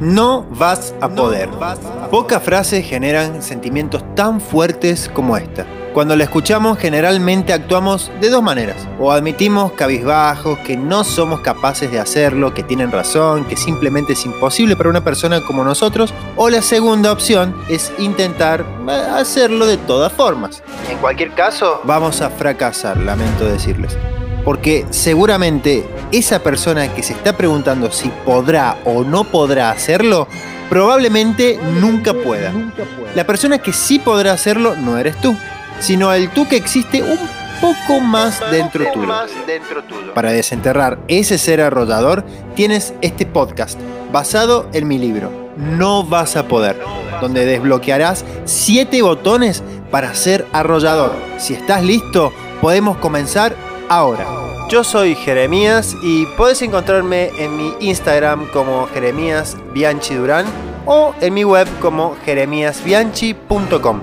No vas a poder. Pocas frases generan sentimientos tan fuertes como esta. Cuando la escuchamos, generalmente actuamos de dos maneras. O admitimos cabizbajos, que no somos capaces de hacerlo, que tienen razón, que simplemente es imposible para una persona como nosotros. O la segunda opción es intentar hacerlo de todas formas. En cualquier caso, vamos a fracasar, lamento decirles. Porque seguramente esa persona que se está preguntando si podrá o no podrá hacerlo, probablemente nunca pueda. La persona que sí podrá hacerlo no eres tú, sino el tú que existe un poco más dentro tuyo. Para desenterrar ese ser arrollador, tienes este podcast basado en mi libro, No Vas a Poder, donde desbloquearás 7 botones para ser arrollador. Si estás listo, podemos comenzar ahora. Yo soy Jeremías y puedes encontrarme en mi Instagram como Jeremías Bianchi Durán o en mi web como jeremiasbianchi.com.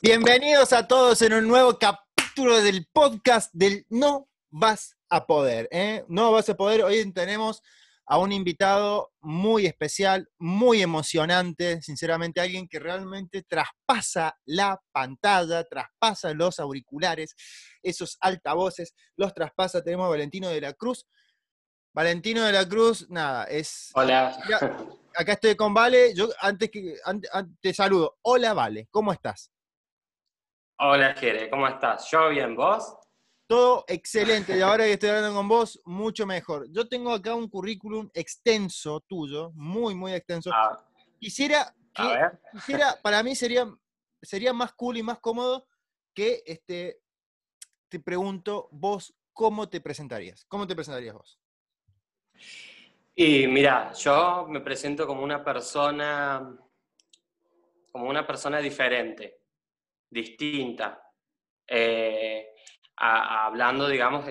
Bienvenidos a todos en un nuevo capítulo del podcast del No Vas a Poder. No Vas a Poder. Hoy tenemos a un invitado muy especial, muy emocionante, sinceramente alguien que realmente traspasa la pantalla, traspasa los auriculares, esos altavoces, los traspasa. Tenemos a Valentino de la Cruz. Valentino de la Cruz, nada, es... Hola. Acá estoy con Vale. Yo antes te saludo. Hola, Vale, ¿cómo estás? Hola, Jere, ¿cómo estás? ¿Yo bien, vos? Todo excelente, y ahora que estoy hablando con vos, mucho mejor. Yo tengo acá un currículum extenso tuyo, muy, muy extenso. Quisiera, para mí sería más cool y más cómodo que te pregunto vos, ¿cómo te presentarías? ¿Cómo te presentarías vos? Y mirá, yo me presento como una persona diferente, distinta. Hablando, digamos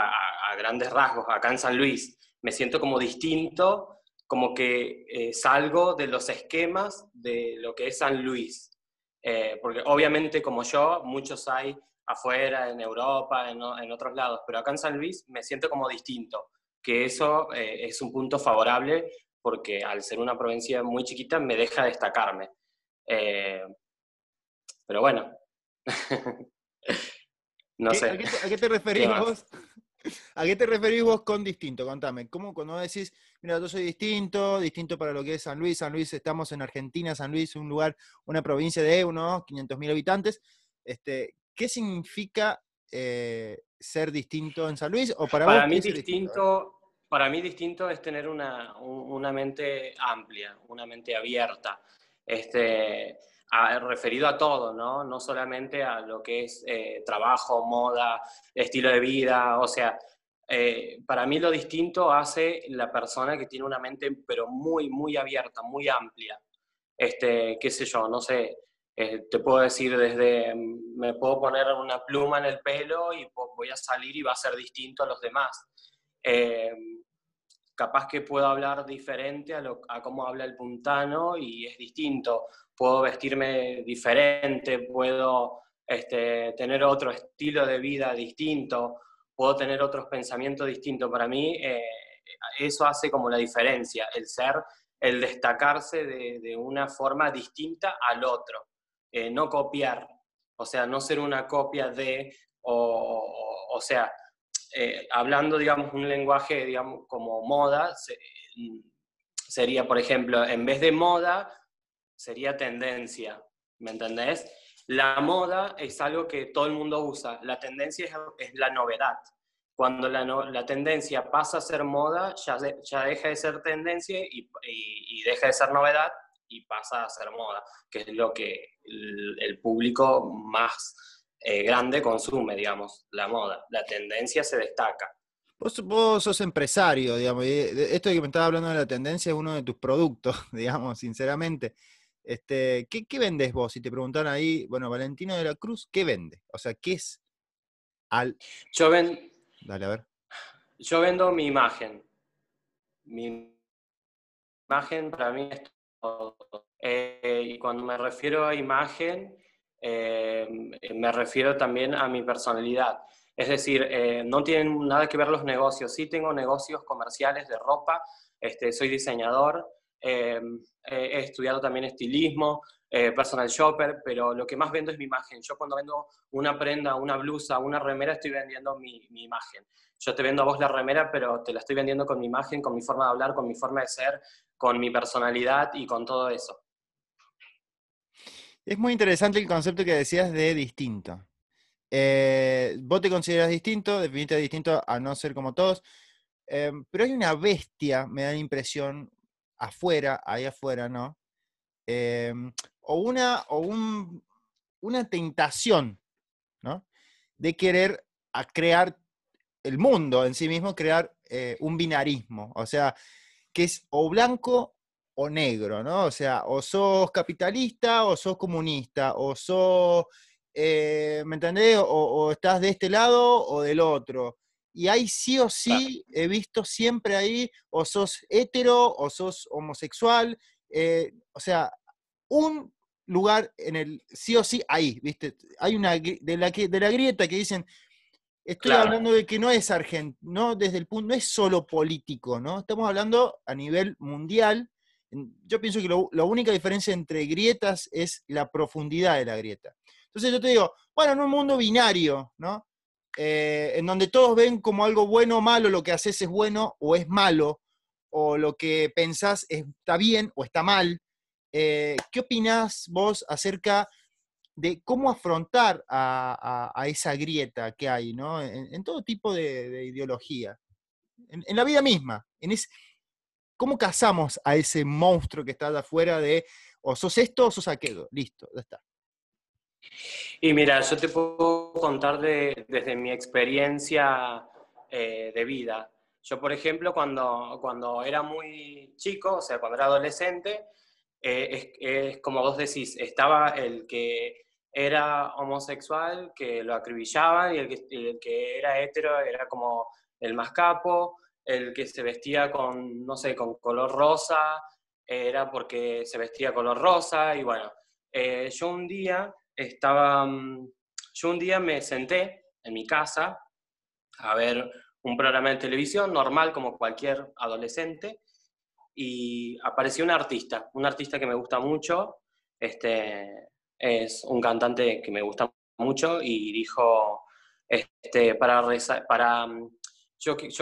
a grandes rasgos, acá en San Luis, me siento como distinto, como que salgo de los esquemas de lo que es San Luis. Porque obviamente como yo, muchos hay afuera, en Europa, en otros lados, pero acá en San Luis me siento como distinto, que eso es un punto favorable porque al ser una provincia muy chiquita me deja destacarme. Pero bueno... No sé. ¿A qué te referís vos con distinto? Contame, ¿cómo cuando decís, mira, yo soy distinto para lo que es San Luis? San Luis, estamos en Argentina, San Luis es un lugar, una provincia de unos 500.000 habitantes. ¿Qué significa ser distinto en San Luis? ¿O para vos, mí distinto? Para mí distinto es tener una mente amplia, una mente abierta. Referido a todo, ¿no? No solamente a lo que es trabajo, moda, estilo de vida, o sea, para mí lo distinto hace la persona que tiene una mente pero muy, muy abierta, muy amplia. Qué sé yo, no sé, te puedo decir desde, me puedo poner una pluma en el pelo y voy a salir y va a ser distinto a los demás. Capaz que puedo hablar diferente a cómo habla el puntano y es distinto. Puedo vestirme diferente, puedo tener otro estilo de vida distinto, puedo tener otros pensamientos distintos. Para mí eso hace como la diferencia, el ser, el destacarse de una forma distinta al otro. No copiar, o sea, no ser una copia de, o sea... hablando, digamos, un lenguaje, digamos, como moda, sería, por ejemplo, en vez de moda, sería tendencia, ¿me entendés? La moda es algo que todo el mundo usa, la tendencia es la novedad. Cuando la tendencia pasa a ser moda, ya deja de ser tendencia y deja de ser novedad y pasa a ser moda, que es lo que el público más... grande consume, digamos, la moda. La tendencia se destaca. Vos sos empresario, digamos, y esto de que me estabas hablando de la tendencia es uno de tus productos, digamos, sinceramente. ¿Qué vendés vos? Si te preguntaran ahí, bueno, Valentino de la Cruz, ¿qué vende? O sea, ¿qué es? Dale, a ver. Yo vendo mi imagen. Mi imagen para mí es todo. Y cuando me refiero a imagen... me refiero también a mi personalidad. Es decir, no tienen nada que ver los negocios. Sí tengo negocios comerciales de ropa, soy diseñador, he estudiado también estilismo, personal shopper, pero lo que más vendo es mi imagen. Yo cuando vendo una prenda, una blusa, una remera, estoy vendiendo mi imagen. Yo te vendo a vos la remera, pero te la estoy vendiendo con mi imagen, con mi forma de hablar, con mi forma de ser, con mi personalidad y con todo eso. Es muy interesante el concepto que decías de distinto. Vos te considerás distinto, definiste distinto a no ser como todos, pero hay una bestia, me da la impresión, afuera, ahí afuera, ¿no? Una tentación, ¿no? De querer crear el mundo en sí mismo, crear un binarismo, o sea, que es o blanco o negro, ¿no? O sea, o sos capitalista o sos comunista, o sos, ¿me entendés? O estás de este lado o del otro. Y ahí sí o sí he visto siempre ahí, o sos hetero, o sos homosexual, o sea, un lugar en el sí o sí ahí, ¿viste? Hay una de la grieta que dicen, estoy hablando de que no es argentino, desde el punto, no es solo político, ¿no? Estamos hablando a nivel mundial. Yo pienso que la única diferencia entre grietas es la profundidad de la grieta. Entonces yo te digo, bueno, en un mundo binario, ¿no? En donde todos ven como algo bueno o malo, lo que haces es bueno o es malo, o lo que pensás está bien o está mal. ¿Qué opinás vos acerca de cómo afrontar a esa grieta que hay, ¿no? En todo tipo de ideología, en la vida misma? ¿Cómo cazamos a ese monstruo que está allá afuera de o sos esto o sos aquello? Listo, ya está. Y mira, yo te puedo contar desde mi experiencia de vida. Yo, por ejemplo, cuando era muy chico, o sea, cuando era adolescente, es como vos decís, estaba el que era homosexual, que lo acribillaban, y el que era hetero era como el más capo, el que se vestía con, no sé, con color rosa, era porque se vestía color rosa, y bueno, yo un día me senté en mi casa a ver un programa de televisión normal como cualquier adolescente y apareció un artista que me gusta mucho, es un cantante que me gusta mucho y dijo, yo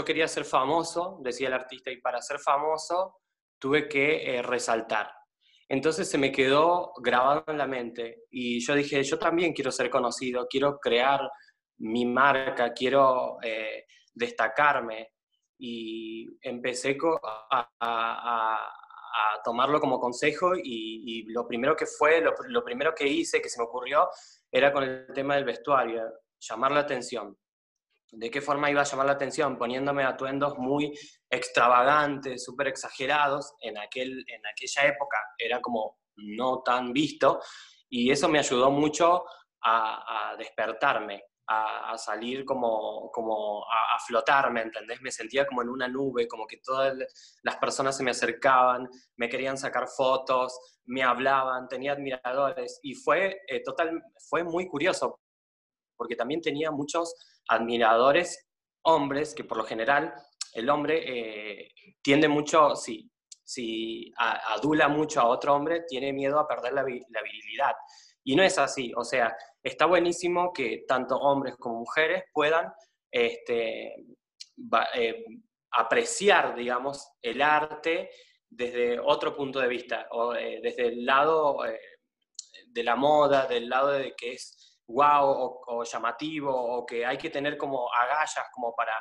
quería ser famoso, decía el artista, y para ser famoso tuve que resaltar. Entonces se me quedó grabado en la mente y yo dije, yo también quiero ser conocido, quiero crear mi marca, quiero destacarme. Y empecé a tomarlo como consejo y lo primero que hice, que se me ocurrió, era con el tema del vestuario, llamar la atención. ¿De qué forma iba a llamar la atención? Poniéndome atuendos muy extravagantes, súper exagerados. En aquella época era como no tan visto. Y eso me ayudó mucho a despertarme, a salir como a flotarme, ¿entendés? Me sentía como en una nube, como que todas las personas se me acercaban, me querían sacar fotos, me hablaban, tenía admiradores. Y fue muy curioso, porque también tenía muchos admiradores hombres, que por lo general el hombre tiende mucho, si adula mucho a otro hombre, tiene miedo a perder la virilidad. Y no es así, o sea, está buenísimo que tanto hombres como mujeres puedan apreciar, digamos, el arte desde otro punto de vista, o desde el lado de la moda, del lado de que es guau, o llamativo, o que hay que tener como agallas como para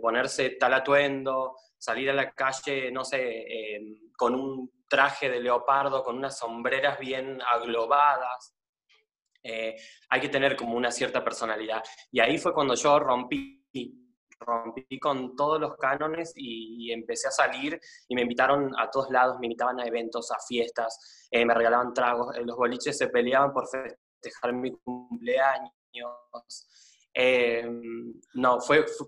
ponerse tal atuendo, salir a la calle, no sé, con un traje de leopardo, con unas sombreras bien aglobadas. Hay que tener como una cierta personalidad. Y ahí fue cuando yo rompí con todos los cánones y empecé a salir y me invitaron a todos lados, me invitaban a eventos, a fiestas, me regalaban tragos, los boliches se peleaban por festejar mi cumpleaños.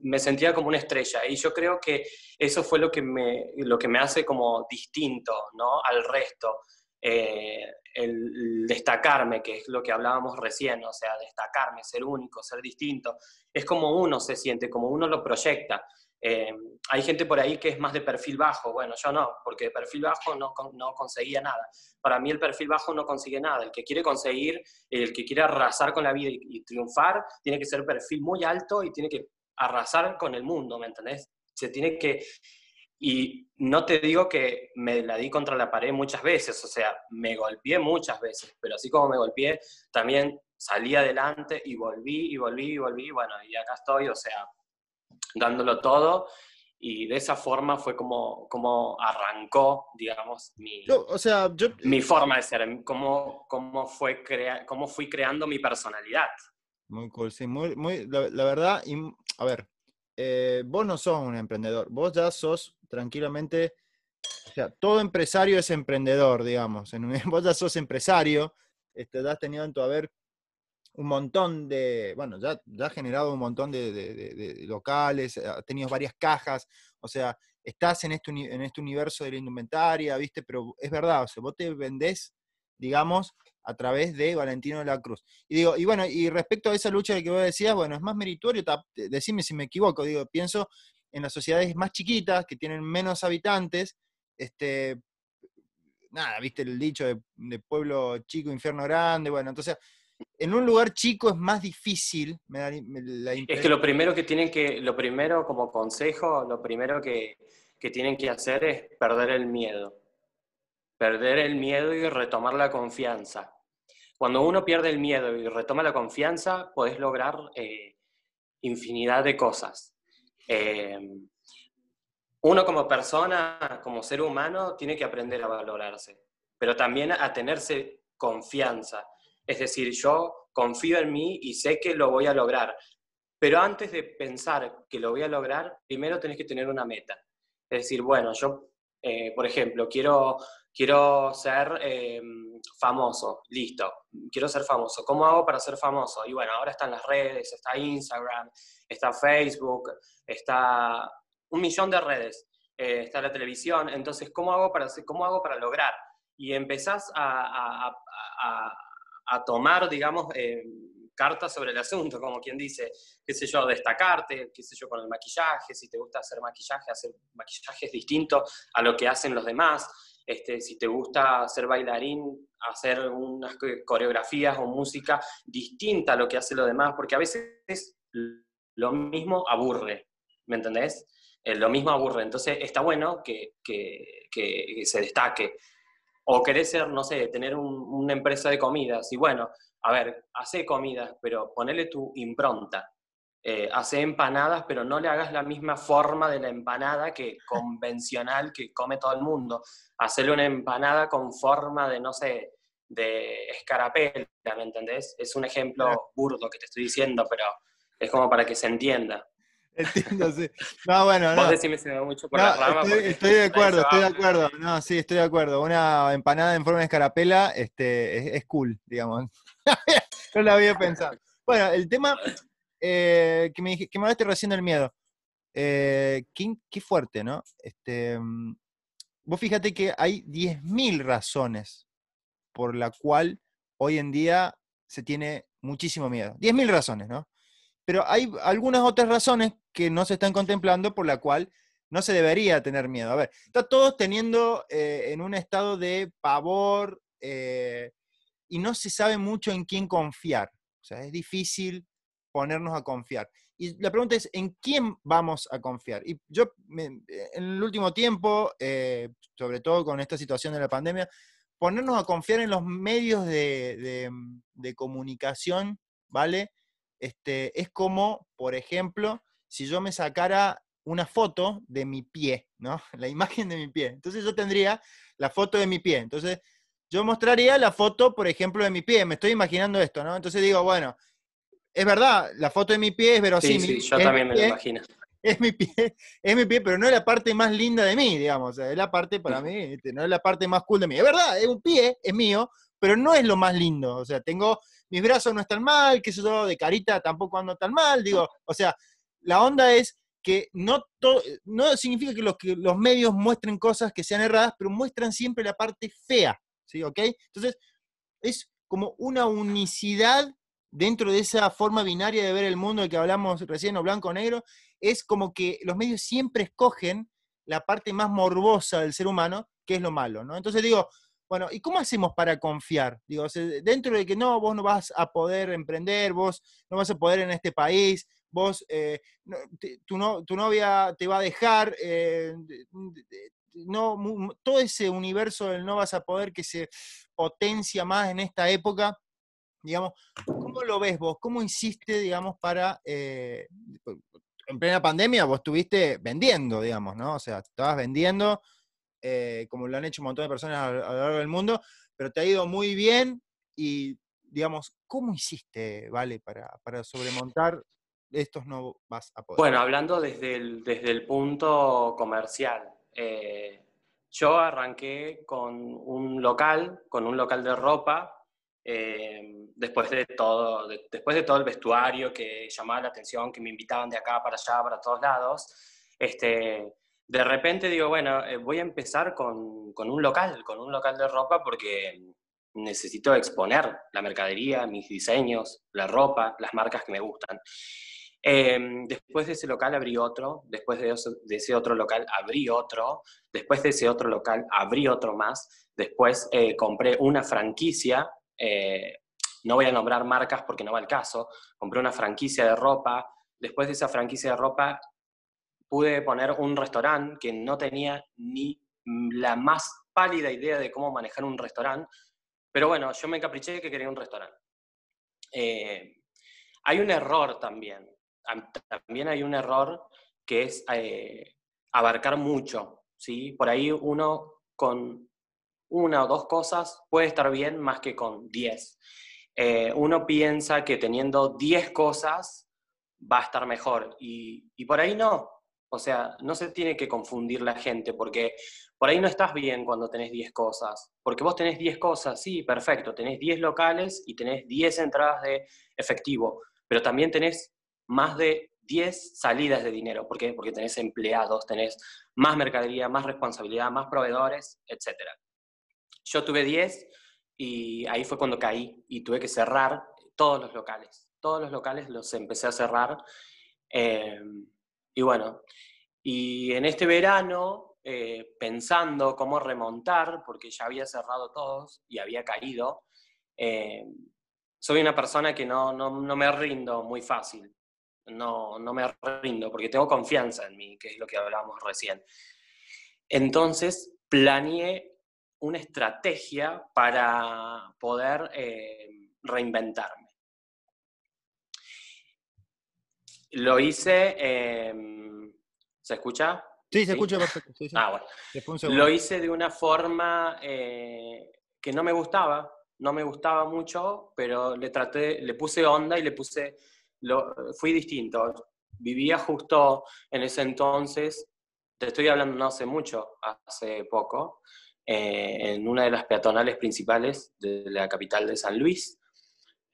Me sentía como una estrella y yo creo que eso fue lo que me hace como distinto, ¿no?, al resto. el destacarme, que es lo que hablábamos recién, o sea, destacarme, ser único, ser distinto, es como uno se siente, como uno lo proyecta. Hay gente por ahí que es más de perfil bajo, bueno, yo no, porque de perfil bajo no conseguía nada. Para mí el perfil bajo no consigue nada. El que quiere conseguir, el que quiere arrasar con la vida y triunfar, tiene que ser perfil muy alto y tiene que arrasar con el mundo, ¿me entendés? Se tiene que... Y no te digo que me la di contra la pared muchas veces, o sea, me golpeé muchas veces, pero así como me golpeé, también salí adelante y volví, bueno, y acá estoy, o sea, dándolo todo, y de esa forma fue como arrancó, digamos, mi forma de ser, cómo fui creando mi personalidad. Muy cool, sí, muy, la verdad, y a ver, vos no sos un emprendedor, vos ya sos tranquilamente, o sea, todo empresario es emprendedor, digamos, vos ya sos empresario, ya has tenido en tu haber un montón de, bueno, ya has generado un montón de locales, has tenido varias cajas, o sea, estás en este universo de la indumentaria, ¿viste? Pero es verdad, o sea, vos te vendés, digamos, a través de Valentino de la Cruz. Y digo, y bueno, y respecto a esa lucha que vos decías, bueno, es más meritorio, decime si me equivoco, digo, pienso en las sociedades más chiquitas, que tienen menos habitantes, nada, viste el dicho de pueblo chico, infierno grande, bueno, entonces... En un lugar chico es más difícil. Es que lo primero que tienen que hacer es perder el miedo. Perder el miedo y retomar la confianza. Cuando uno pierde el miedo y retoma la confianza, podés lograr infinidad de cosas. Uno como persona, como ser humano, tiene que aprender a valorarse, pero también a tenerse confianza. Es decir, yo confío en mí y sé que lo voy a lograr. Pero antes de pensar que lo voy a lograr, primero tenés que tener una meta. Es decir, bueno, yo, por ejemplo, quiero ser famoso. Listo, quiero ser famoso. ¿Cómo hago para ser famoso? Y bueno, ahora están las redes, está Instagram, está Facebook, está un millón de redes, está la televisión. Entonces, ¿cómo hago para lograr? Y empezás a tomar, digamos, cartas sobre el asunto, como quien dice, qué sé yo, destacarte, qué sé yo, con el maquillaje, si te gusta hacer maquillajes distintos a lo que hacen los demás, si te gusta ser bailarín, hacer unas coreografías o música distinta a lo que hacen los demás, porque a veces lo mismo aburre, ¿me entendés? Lo mismo aburre, entonces está bueno que se destaque. O querés ser, no sé, tener una empresa de comidas. Y bueno, a ver, hacé comidas, pero ponele tu impronta. Hacé empanadas, pero no le hagas la misma forma de la empanada que convencional que come todo el mundo. Hacele una empanada con forma de, no sé, de escarapela, ¿me entendés? Es un ejemplo burdo que te estoy diciendo, pero es como para que se entienda. Entiendo, sí. No, bueno, no. Vos decime si me va mucho por la rama. Estoy de acuerdo, No, sí, estoy de acuerdo. Una empanada en forma de escarapela es cool, digamos. No la había pensado. Bueno, el tema que me hablaste recién del miedo. Qué fuerte, ¿no? Vos fíjate que hay 10.000 razones por la cual hoy en día se tiene muchísimo miedo. 10.000 razones, ¿no? Pero hay algunas otras razones que no se están contemplando por la cual no se debería tener miedo. A ver, están todos teniendo en un estado de pavor y no se sabe mucho en quién confiar. O sea, es difícil ponernos a confiar. Y la pregunta es, ¿en quién vamos a confiar? Y yo, en el último tiempo, sobre todo con esta situación de la pandemia, ponernos a confiar en los medios de comunicación, ¿vale? Es como, por ejemplo, si yo me sacara una foto de mi pie, ¿no? La imagen de mi pie. Entonces yo tendría la foto de mi pie. Entonces yo mostraría la foto, por ejemplo, de mi pie. Me estoy imaginando esto, ¿no? Entonces digo, bueno, es verdad, la foto de mi pie es verosímil. Sí, yo también me lo imagino. Es mi pie, pero no es la parte más linda de mí, digamos. O sea, es la parte, para mí, no es la parte más cool de mí. Es verdad, es un pie, es mío, pero no es lo más lindo. O sea, tengo... Mis brazos no están mal, qué sé yo, de carita tampoco ando tan mal, digo, o sea, la onda es que no significa que los medios muestren cosas que sean erradas, pero muestran siempre la parte fea ¿Sí? ¿Ok? Entonces, es como una unicidad dentro de esa forma binaria de ver el mundo de que hablamos recién, o blanco o negro. Es como que los medios siempre escogen la parte más morbosa del ser humano, que es lo malo, ¿no? Entonces digo, bueno, ¿y cómo hacemos para confiar? Digo, dentro de que no, vos no vas a poder emprender, vos no vas a poder en este país, vos, tu novia te va a dejar, no, todo ese universo del no vas a poder que se potencia más en esta época, digamos, ¿cómo lo ves vos? ¿Cómo hiciste, digamos, para... en plena pandemia vos estuviste vendiendo, digamos, ¿no? O sea, estabas vendiendo, como lo han hecho un montón de personas a lo largo del mundo, pero te ha ido muy bien y, digamos, ¿cómo hiciste, Vale, para sobremontar estos no vas a poder? Bueno, hablando desde el punto comercial, yo arranqué con un local de ropa. Después de todo el vestuario que llamaba la atención, que me invitaban de acá para allá, para todos lados, de repente digo, bueno, voy a empezar con un local de ropa porque necesito exponer la mercadería, mis diseños, la ropa, las marcas que me gustan. Después de ese local abrí otro, después de ese otro local abrí otro, después de ese otro local abrí otro más, después compré una franquicia. No voy a nombrar marcas porque no va el caso, compré una franquicia de ropa, después de esa franquicia de ropa pude poner un restaurante que no tenía ni la más pálida idea de cómo manejar un restaurante, pero bueno, yo me encapriché que quería un restaurante. Hay un error también hay un error que es abarcar mucho, ¿sí? Por ahí uno con... una o dos cosas puede estar bien más que con 10. Uno piensa que teniendo 10 cosas va a estar mejor, y por ahí no. O sea, no se tiene que confundir la gente, porque por ahí no estás bien cuando tenés 10 cosas. Porque vos tenés 10 cosas, sí, perfecto, tenés 10 locales y tenés 10 entradas de efectivo, pero también tenés más de 10 salidas de dinero. ¿Por qué? Porque tenés empleados, tenés más mercadería, más responsabilidad, más proveedores, etc. Yo tuve 10 y ahí fue cuando caí y tuve que cerrar todos los locales. Todos los locales los empecé a cerrar. Y bueno, y en este verano, pensando cómo remontar, porque ya había cerrado todos y había caído, soy una persona que no me rindo muy fácil. No me rindo porque tengo confianza en mí, que es lo que hablábamos recién. Entonces, planeé una estrategia para poder reinventarme. Lo hice... ¿Se escucha? Sí, se escucha perfecto. Sí. Ah, bueno. Lo hice de una forma que no me gustaba mucho, pero le puse onda y fui distinto. Vivía justo en ese entonces, te estoy hablando no hace mucho, hace poco, en una de las peatonales principales de la capital de San Luis.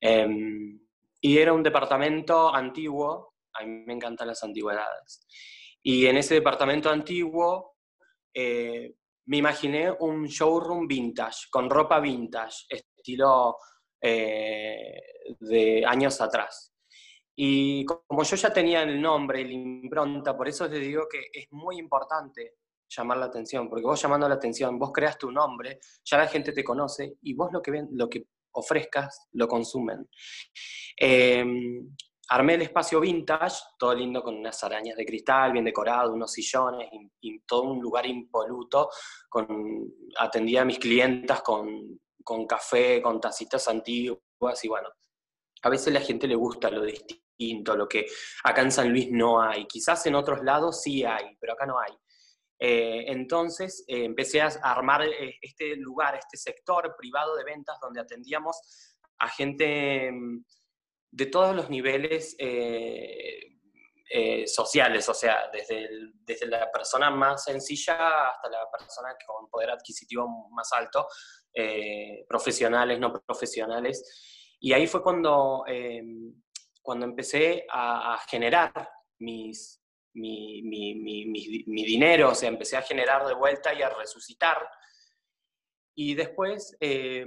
Y era un departamento antiguo, a mí me encantan las antigüedades. Y en ese departamento antiguo me imaginé un showroom vintage, con ropa vintage, estilo de años atrás. Y como yo ya tenía el nombre y la impronta, por eso les digo que es muy importante llamar la atención, porque vos llamando la atención, vos creas tu nombre, ya la gente te conoce y vos lo que ofrezcas lo consumen. Armé el espacio vintage, todo lindo con unas arañas de cristal, bien decorado, unos sillones y todo un lugar impoluto. Atendía a mis clientas con café, con tacitas antiguas y bueno, a veces la gente le gusta lo distinto, lo que acá en San Luis no hay. Quizás en otros lados sí hay, pero acá no hay. Entonces empecé a armar este lugar, este sector privado de ventas donde atendíamos a gente de todos los niveles sociales, o sea, desde la persona más sencilla hasta la persona con poder adquisitivo más alto, profesionales, no profesionales. Y ahí fue cuando empecé a generar mi dinero, o sea, empecé a generar de vuelta y a resucitar. Y después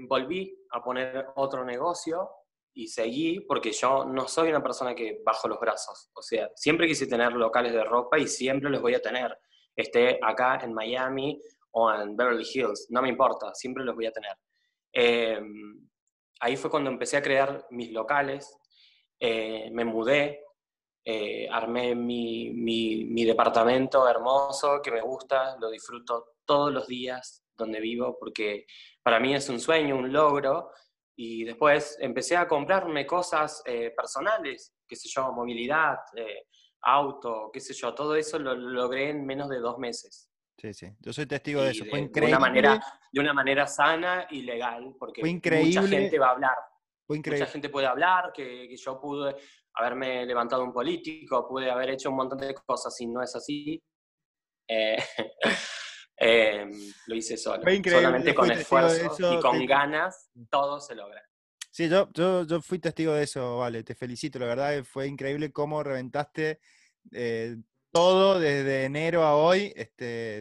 volví a poner otro negocio y seguí, porque yo no soy una persona que bajo los brazos. O sea, siempre quise tener locales de ropa y siempre los voy a tener. Esté acá en Miami o en Beverly Hills, no me importa, siempre los voy a tener. Ahí fue cuando empecé a crear mis locales, me mudé, armé mi departamento hermoso, que me gusta, lo disfruto todos los días donde vivo, porque para mí es un sueño, un logro. Y después empecé a comprarme cosas personales, qué sé yo, movilidad, auto, qué sé yo, todo eso lo logré en menos de 2 meses. Sí, sí, yo soy testigo de eso, fue increíble. De una manera sana y legal, porque mucha gente va a hablar. Fue increíble. Mucha gente puede hablar, que yo pude haberme levantado un político, pude haber hecho un montón de cosas, y no es así. Lo hice solo, solamente con esfuerzo y con ganas, todo se logra. Sí, yo fui testigo de eso, Vale, te felicito, la verdad fue increíble cómo reventaste todo desde enero a hoy,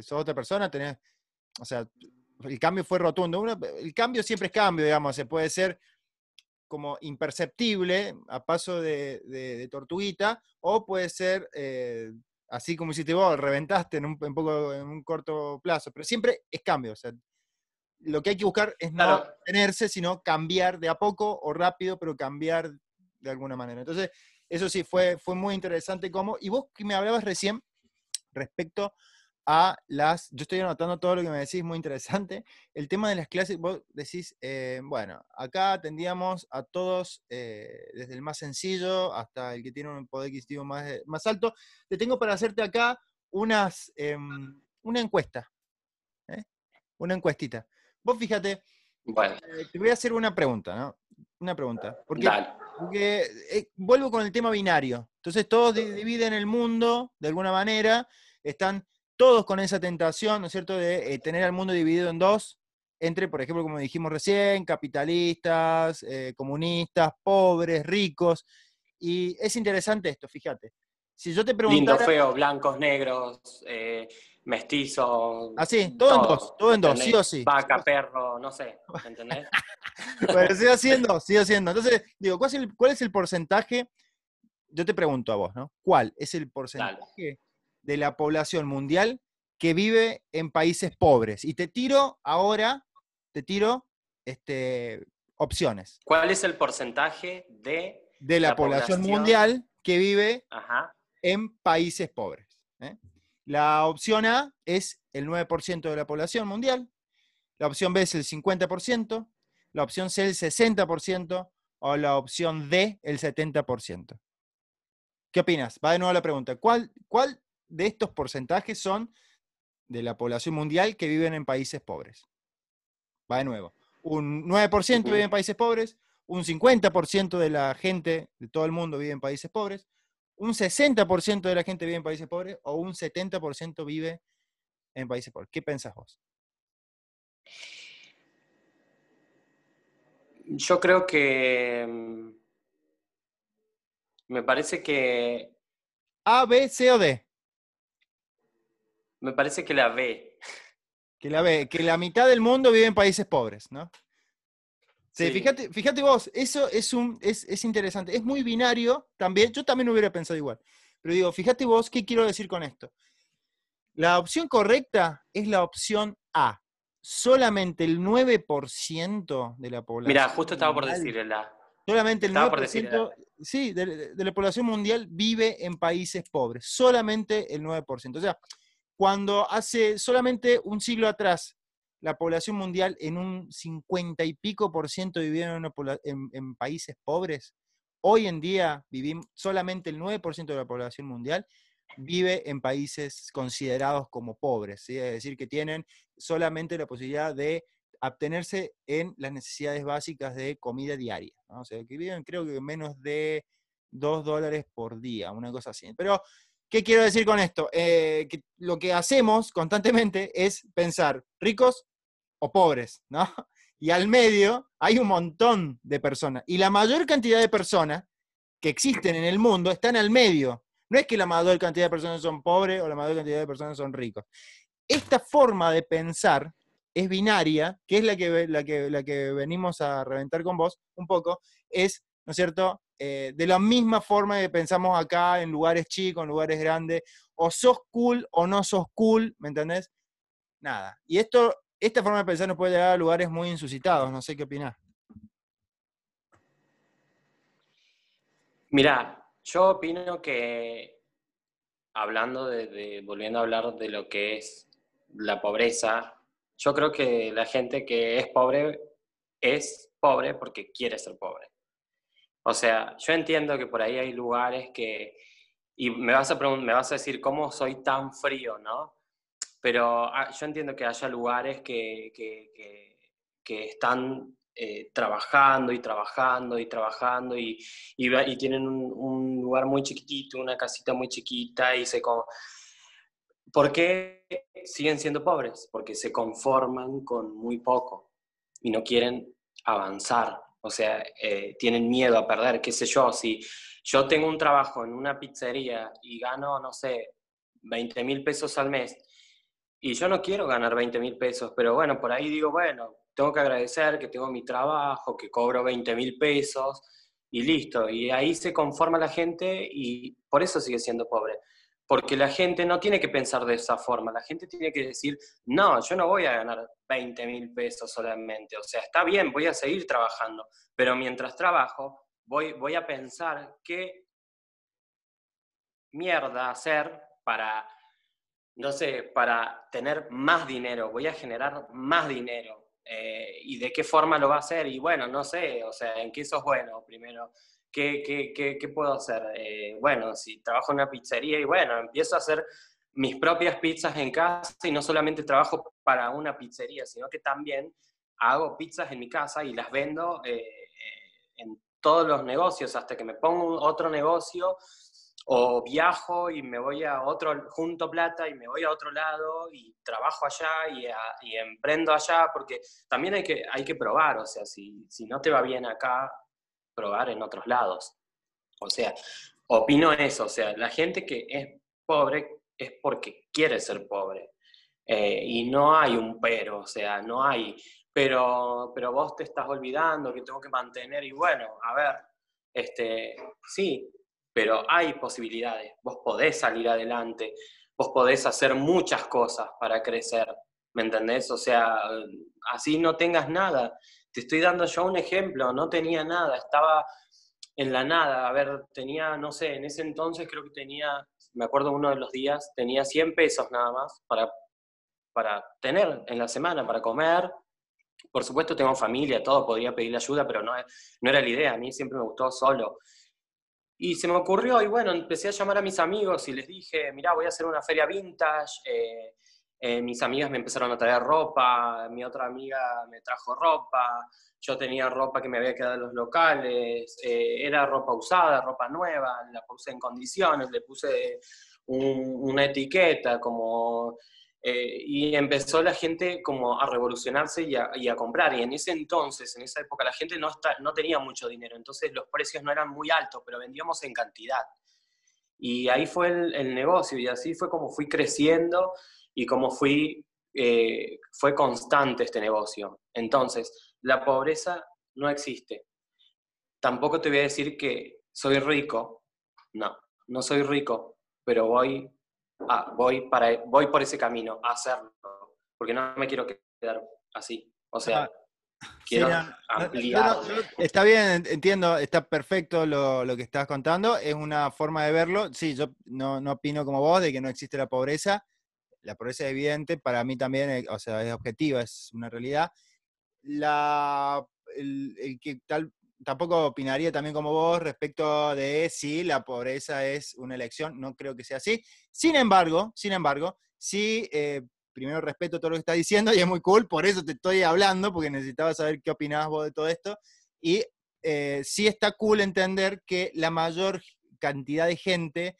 sos otra persona, tenés, o sea, el cambio fue rotundo. El cambio siempre es cambio, digamos, se puede ser como imperceptible, a paso de tortuguita, o puede ser... así como hiciste vos, reventaste en un corto plazo, pero siempre es cambio. O sea, lo que hay que buscar es no tenerse, sino cambiar de a poco o rápido, pero cambiar de alguna manera. Entonces, eso sí, fue muy interesante cómo... Y vos que me hablabas recién respecto a las... Yo estoy anotando todo lo que me decís, muy interesante. El tema de las clases, vos decís, bueno, acá atendíamos a todos, desde el más sencillo hasta el que tiene un poder adquisitivo más alto. Te tengo para hacerte acá una encuesta. Una encuestita. Vos fíjate, bueno, te voy a hacer una pregunta, ¿no? Una pregunta. Porque vuelvo con el tema binario. Entonces todos dividen el mundo, de alguna manera, están... todos con esa tentación, ¿no es cierto?, de tener al mundo dividido en dos, entre, por ejemplo, como dijimos recién, capitalistas, comunistas, pobres, ricos, y es interesante esto, fíjate. Si yo te preguntara... Lindo, feo, blancos, negros, mestizos... Así, todo en dos, sí o sí. Vaca, perro, no sé, ¿entendés? Bueno, sigo haciendo. Entonces, digo, ¿cuál es el porcentaje? Yo te pregunto a vos, ¿no? ¿Cuál es el porcentaje... Dale. De la población mundial que vive en países pobres? Y te tiro opciones. ¿Cuál es el porcentaje de la población mundial que vive en países pobres? La opción A es el 9% de la población mundial, la opción B es el 50%, la opción C el 60%, o la opción D el 70%. ¿Qué opinas? Va de nuevo la pregunta. ¿Cuál de estos porcentajes son de la población mundial que viven en países pobres? Va de nuevo. Un 9% vive en países pobres, un 50% de la gente de todo el mundo vive en países pobres, un 60% de la gente vive en países pobres, o un 70% vive en países pobres. ¿Qué pensás vos? Yo creo que... me parece que... A, B, C o D. Me parece que la B. Que la mitad del mundo vive en países pobres, ¿no? Sí, sí. Fíjate vos, eso es interesante. Es muy binario también. Yo también hubiera pensado igual. Pero digo, fíjate vos, ¿qué quiero decir con esto? La opción correcta es la opción A. Solamente el 9% de la población. Mirá, justo estaba por decir el A. Solamente el 9% de la población mundial vive en países pobres. Solamente el 9%. O sea... cuando hace solamente un siglo atrás, la población mundial en un 50 y pico % vivía en países pobres, hoy en día solamente el 9% de la población mundial vive en países considerados como pobres, ¿sí? Es decir, que tienen solamente la posibilidad de abstenerse en las necesidades básicas de comida diaria, ¿no? O sea, que viven creo que menos de $2 por día, una cosa así. Pero... ¿qué quiero decir con esto? Que lo que hacemos constantemente es pensar ricos o pobres, ¿no? Y al medio hay un montón de personas. Y la mayor cantidad de personas que existen en el mundo están al medio. No es que la mayor cantidad de personas son pobres o la mayor cantidad de personas son ricos. Esta forma de pensar es binaria, que es la que venimos a reventar con vos un poco, es, ¿no es cierto?, de la misma forma que pensamos acá en lugares chicos, en lugares grandes, o sos cool o no sos cool, ¿me entendés? Nada. Y esto, esta forma de pensar nos puede llegar a lugares muy insuscitados, no sé qué opinás. Mirá, yo opino que, hablando volviendo a hablar de lo que es la pobreza, yo creo que la gente que es pobre porque quiere ser pobre. O sea, yo entiendo que por ahí hay lugares que... Y me vas a decir, ¿cómo soy tan frío, no? Pero yo entiendo que haya lugares que están... trabajando y tienen un lugar muy chiquitito, una casita muy chiquita, y ¿por qué siguen siendo pobres? Porque se conforman con muy poco y no quieren avanzar, o sea, tienen miedo a perder, qué sé yo, si yo tengo un trabajo en una pizzería y gano, no sé, 20.000 pesos al mes, y yo no quiero ganar 20.000 pesos, pero bueno, por ahí digo, bueno, tengo que agradecer que tengo mi trabajo, que cobro 20.000 pesos y listo. Y ahí se conforma la gente y por eso sigue siendo pobre. Porque la gente no tiene que pensar de esa forma. La gente tiene que decir, no, yo no voy a ganar 20.000 pesos solamente. O sea, está bien, voy a seguir trabajando. Pero mientras trabajo, voy a pensar qué mierda hacer para, no sé, para tener más dinero. Voy a generar más dinero. ¿Y de qué forma lo va a hacer? Y bueno, no sé, o sea, ¿en qué sos bueno primero? ¿Qué puedo hacer? Bueno, si trabajo en una pizzería y bueno, empiezo a hacer mis propias pizzas en casa y no solamente trabajo para una pizzería, sino que también hago pizzas en mi casa y las vendo en todos los negocios hasta que me pongo otro negocio o viajo y me voy a otro, junto plata y me voy a otro lado y trabajo allá y emprendo allá, porque también hay que probar, o sea, si no te va bien acá, probar en otros lados. O sea, opino eso, o sea, la gente que es pobre es porque quiere ser pobre. Y no hay un pero, o sea, no hay, pero vos te estás olvidando que tengo que mantener y bueno, a ver, sí, pero hay posibilidades, vos podés salir adelante, vos podés hacer muchas cosas para crecer, ¿me entendés? O sea, así no tengas nada. Te estoy dando yo un ejemplo, no tenía nada, estaba en la nada, a ver, tenía, no sé, en ese entonces creo que tenía, me acuerdo uno de los días, tenía 100 pesos nada más para tener en la semana, para comer. Por supuesto tengo familia, todo, podría pedirle ayuda, pero no era la idea, a mí siempre me gustó solo. Y se me ocurrió, y bueno, empecé a llamar a mis amigos y les dije, mirá, voy a hacer una feria vintage, mis amigas me empezaron a traer ropa, mi otra amiga me trajo ropa, yo tenía ropa que me había quedado en los locales, era ropa usada, ropa nueva, la puse en condiciones, le puse una etiqueta, como... y empezó la gente como a revolucionarse y a comprar, y en ese entonces, en esa época, la gente no tenía mucho dinero, entonces los precios no eran muy altos, pero vendíamos en cantidad. Y ahí fue el negocio, y así fue como fui creciendo, y como fue constante este negocio. Entonces, la pobreza no existe. Tampoco te voy a decir que soy rico, no soy rico, pero voy por ese camino a hacerlo, porque no me quiero quedar así, o sea, quiero ampliar. Está bien, entiendo, está perfecto lo que estás contando, es una forma de verlo, sí, yo no opino como vos de que no existe la pobreza es evidente, para mí también, o sea, es objetiva, es una realidad. El que tampoco opinaría también como vos respecto de si la pobreza es una elección, no creo que sea así. Sin embargo, sí, primero respeto todo lo que estás diciendo y es muy cool, por eso te estoy hablando, porque necesitaba saber qué opinabas vos de todo esto. Y sí está cool entender que la mayor cantidad de gente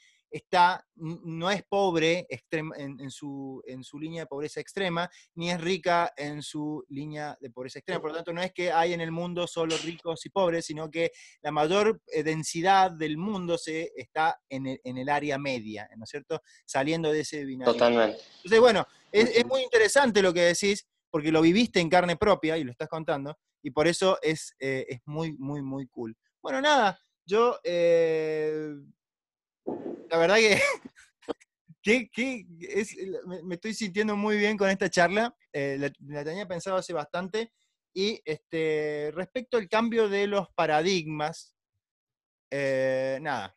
no es pobre en su línea de pobreza extrema, ni es rica en su línea de pobreza extrema. Por lo tanto, no es que hay en el mundo solo ricos y pobres, sino que la mayor densidad del mundo está en el área media, ¿no es cierto? Saliendo de ese binario. Totalmente. Entonces, bueno, es muy interesante lo que decís, porque lo viviste en carne propia y lo estás contando, y por eso es muy, muy, muy cool. Bueno, nada, yo, la verdad que me estoy sintiendo muy bien con esta charla, la tenía pensado hace bastante, y respecto al cambio de los paradigmas, nada,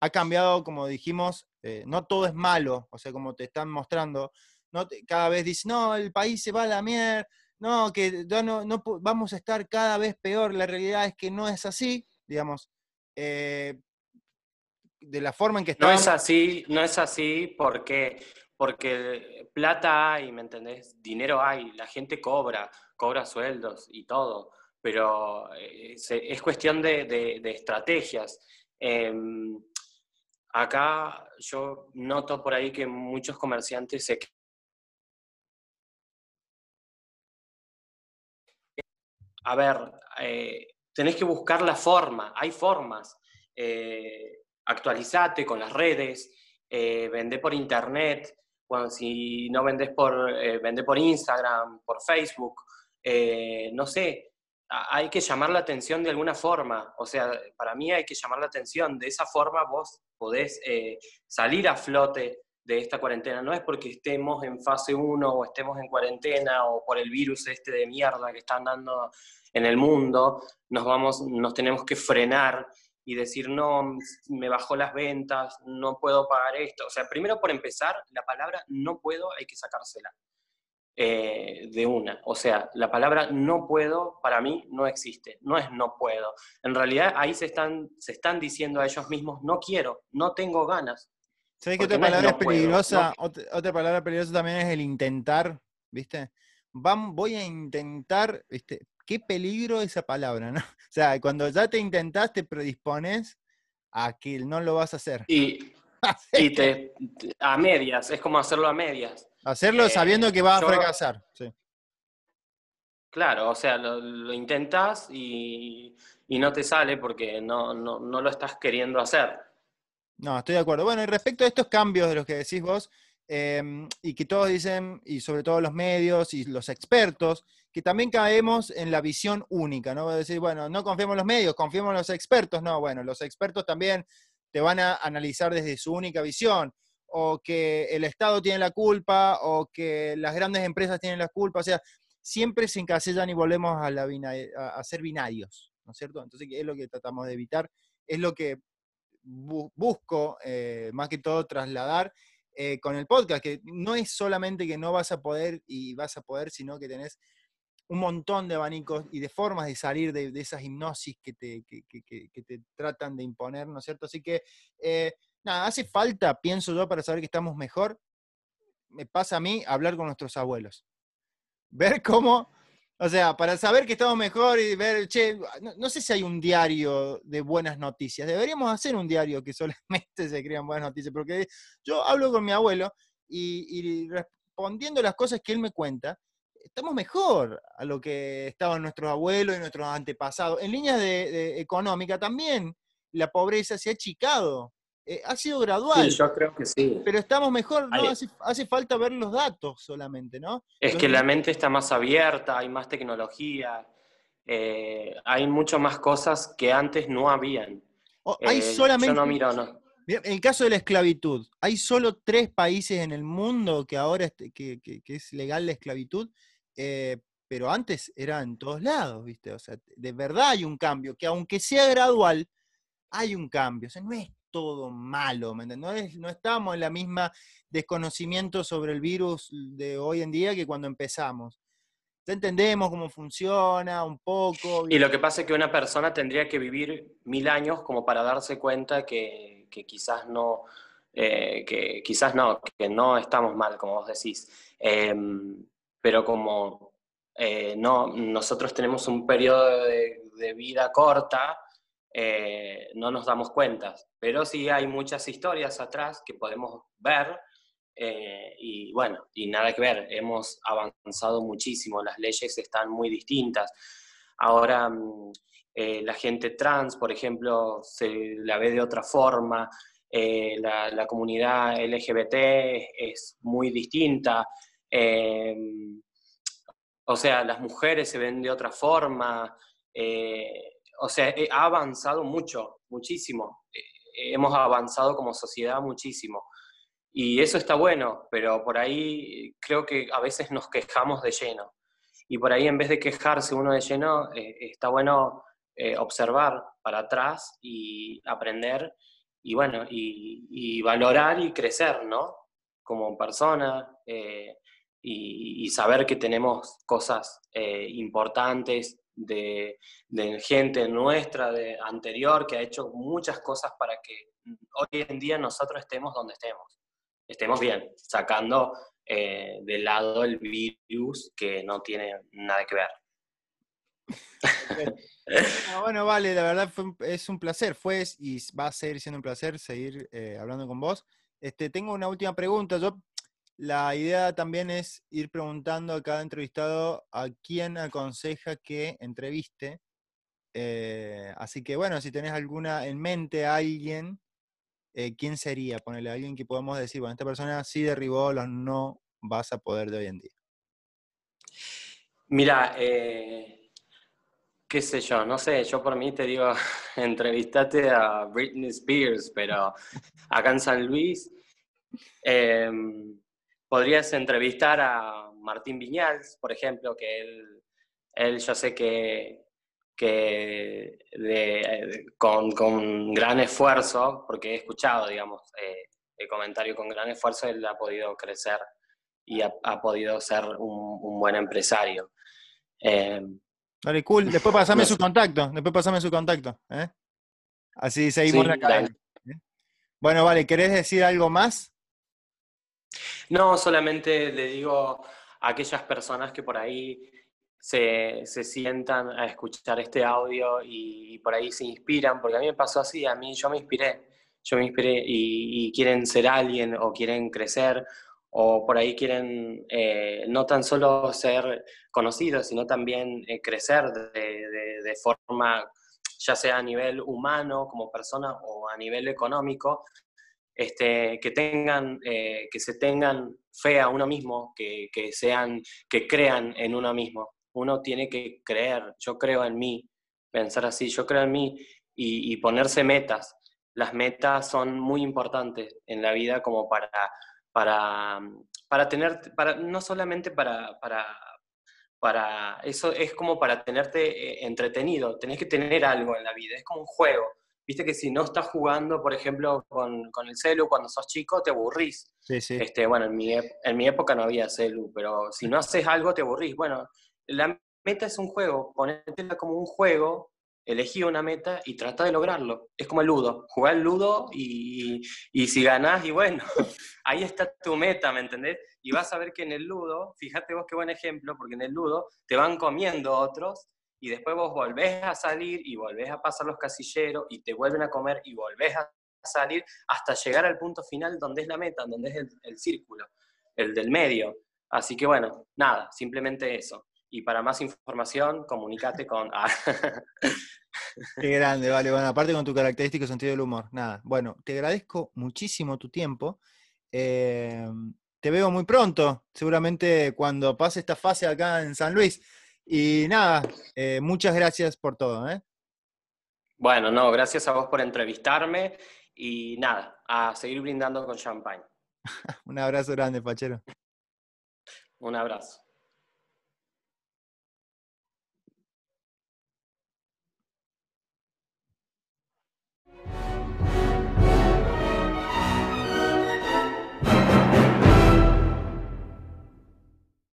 ha cambiado, como dijimos, no todo es malo, o sea, como te están mostrando, no te, cada vez dicen, no, el país se va a la mierda, no, que no vamos a estar cada vez peor, la realidad es que no es así, digamos, de la forma en que está. No es así, no es así porque plata hay, ¿me entendés? Dinero hay, la gente cobra sueldos y todo, pero es cuestión de estrategias. Acá yo noto por ahí que muchos comerciantes se a ver, tenés que buscar la forma, hay formas. Actualizate con las redes, vendé por internet, bueno, si no vendés vendé por Instagram, por Facebook, no sé, hay que llamar la atención de alguna forma, o sea, para mí hay que llamar la atención, de esa forma vos podés salir a flote de esta cuarentena, no es porque estemos en fase 1 o estemos en cuarentena o por el virus este de mierda que están dando en el mundo, nos tenemos que frenar y decir, no, me bajó las ventas, no puedo pagar esto. O sea, primero por empezar, la palabra no puedo hay que sacársela de una. O sea, la palabra no puedo para mí no existe, no es no puedo. En realidad ahí se están diciendo a ellos mismos, no quiero, no tengo ganas. ¿Sabés que otra palabra es peligrosa? Otra palabra peligrosa también es el intentar, ¿viste? Voy a intentar, ¿viste? Qué peligro esa palabra, ¿no? O sea, cuando ya te intentás, te predispones a que no lo vas a hacer. Y a medias, es como hacerlo a medias. Hacerlo sabiendo que vas a fracasar. Sí. Claro, o sea, lo intentás y no te sale porque no lo estás queriendo hacer. No, estoy de acuerdo. Bueno, y respecto a estos cambios de los que decís vos, y que todos dicen, y sobre todo los medios y los expertos, que también caemos en la visión única, ¿no? Decir, bueno, no confiemos en los medios, confiemos en los expertos. No, bueno, los expertos también te van a analizar desde su única visión, o que el Estado tiene la culpa, o que las grandes empresas tienen la culpa, o sea, siempre se encasillan y volvemos a ser binarios, ¿no es cierto? Entonces, es lo que tratamos de evitar, es lo que busco, más que todo, trasladar con el podcast, que no es solamente que no vas a poder y vas a poder, sino que tenés un montón de abanicos y de formas de salir de esas hipnosis que te tratan de imponer, ¿no es cierto? Así que, nada, hace falta, pienso yo, para saber que estamos mejor, me pasa a mí hablar con nuestros abuelos. Ver cómo, o sea, para saber que estamos mejor y ver, che, no sé si hay un diario de buenas noticias, deberíamos hacer un diario que solamente se crean buenas noticias, porque yo hablo con mi abuelo y respondiendo las cosas que él me cuenta, estamos mejor a lo que estaban nuestros abuelos y nuestros antepasados. En líneas de económica también, la pobreza se ha achicado. Ha sido gradual. Sí, yo creo que sí. Pero estamos mejor, ¿no? Hace falta ver los datos solamente, ¿no? Es que la mente está más abierta, hay más tecnología, hay mucho más cosas que antes no habían. Hay solamente... Yo no miro, no. En el caso de la esclavitud, hay solo 3 países en el mundo que ahora que es legal la esclavitud, pero antes era en todos lados, ¿viste? O sea, de verdad hay un cambio, que aunque sea gradual, hay un cambio. O sea, no es todo malo, ¿me entendés? No estamos en la misma desconocimiento sobre el virus de hoy en día que cuando empezamos. Ya entendemos cómo funciona un poco. Y lo que pasa es que una persona tendría que vivir 1000 años como para darse cuenta que quizás no, que no estamos mal, como vos decís. Pero como nosotros tenemos un periodo de vida corta, no nos damos cuenta. Pero sí hay muchas historias atrás que podemos ver. Y bueno, y nada que ver, hemos avanzado muchísimo, las leyes están muy distintas. Ahora la gente trans, por ejemplo, se la ve de otra forma, la comunidad LGBT es muy distinta, O sea, las mujeres se ven de otra forma. O sea, ha avanzado mucho, muchísimo. Hemos avanzado como sociedad muchísimo. Y eso está bueno, pero por ahí creo que a veces nos quejamos de lleno. Y por ahí en vez de quejarse uno de lleno, está bueno observar para atrás y aprender y bueno, y valorar y crecer, ¿no? Como persona y saber que tenemos cosas importantes de gente nuestra, anterior, que ha hecho muchas cosas para que hoy en día nosotros estemos donde estemos. Estemos bien, sacando de lado el virus que no tiene nada que ver. Bueno, vale, la verdad es un placer, fue y va a seguir siendo un placer seguir hablando con vos. Tengo una última pregunta. La idea también es ir preguntando a cada entrevistado a quién aconseja que entreviste. Así que bueno, si tenés alguna en mente, alguien, ¿quién sería? Ponele a alguien que podamos decir, bueno, esta persona sí derribó los no vas a poder de hoy en día. Mira, qué sé yo, no sé, yo por mí te digo, entrevistate a Britney Spears, pero acá en San Luis podrías entrevistar a Martín Viñals, por ejemplo, que él yo sé que con gran esfuerzo, porque he escuchado, digamos, el comentario, con gran esfuerzo él ha podido crecer y ha podido ser un buen empresario. Vale, cool. Después pasame su contacto, ¿eh? Así seguimos la cadena. Bueno, vale, ¿querés decir algo más? No, solamente le digo a aquellas personas que por ahí se sientan a escuchar este audio y por ahí se inspiran, porque a mí me pasó así, yo me inspiré y quieren ser alguien o quieren crecer, o por ahí quieren no tan solo ser conocidos, sino también crecer de forma, ya sea a nivel humano como persona o a nivel económico, que se tengan fe a uno mismo, que crean en uno mismo. Uno tiene que creer, yo creo en mí, pensar así, yo creo en mí, y ponerse metas. Las metas son muy importantes en la vida como para eso es como para tenerte entretenido, tenés que tener algo en la vida, es como un juego. Viste que si no estás jugando, por ejemplo, con el celu cuando sos chico, te aburrís. Sí, sí. Bueno, en mi época no había celu, pero si no haces algo te aburrís. Bueno, la meta es un juego, ponértela como un juego, elegí una meta y trata de lograrlo. Es como el ludo, jugá el ludo y si ganás, y bueno, ahí está tu meta, ¿me entendés? Y vas a ver que en el ludo, fíjate vos qué buen ejemplo, porque en el ludo te van comiendo otros, y después vos volvés a salir, y volvés a pasar los casilleros, y te vuelven a comer, y volvés a salir, hasta llegar al punto final donde es la meta, donde es el círculo, el del medio. Así que bueno, nada, simplemente eso. Y para más información, comunícate con... Qué grande, vale. Bueno, aparte con tu característico sentido del humor. Nada, bueno, te agradezco muchísimo tu tiempo. Te veo muy pronto, seguramente cuando pase esta fase acá en San Luis. Y nada, muchas gracias por todo, ¿eh? Bueno, no, gracias a vos por entrevistarme y nada, a seguir brindando con champán. Un abrazo grande, Pachero. Un abrazo.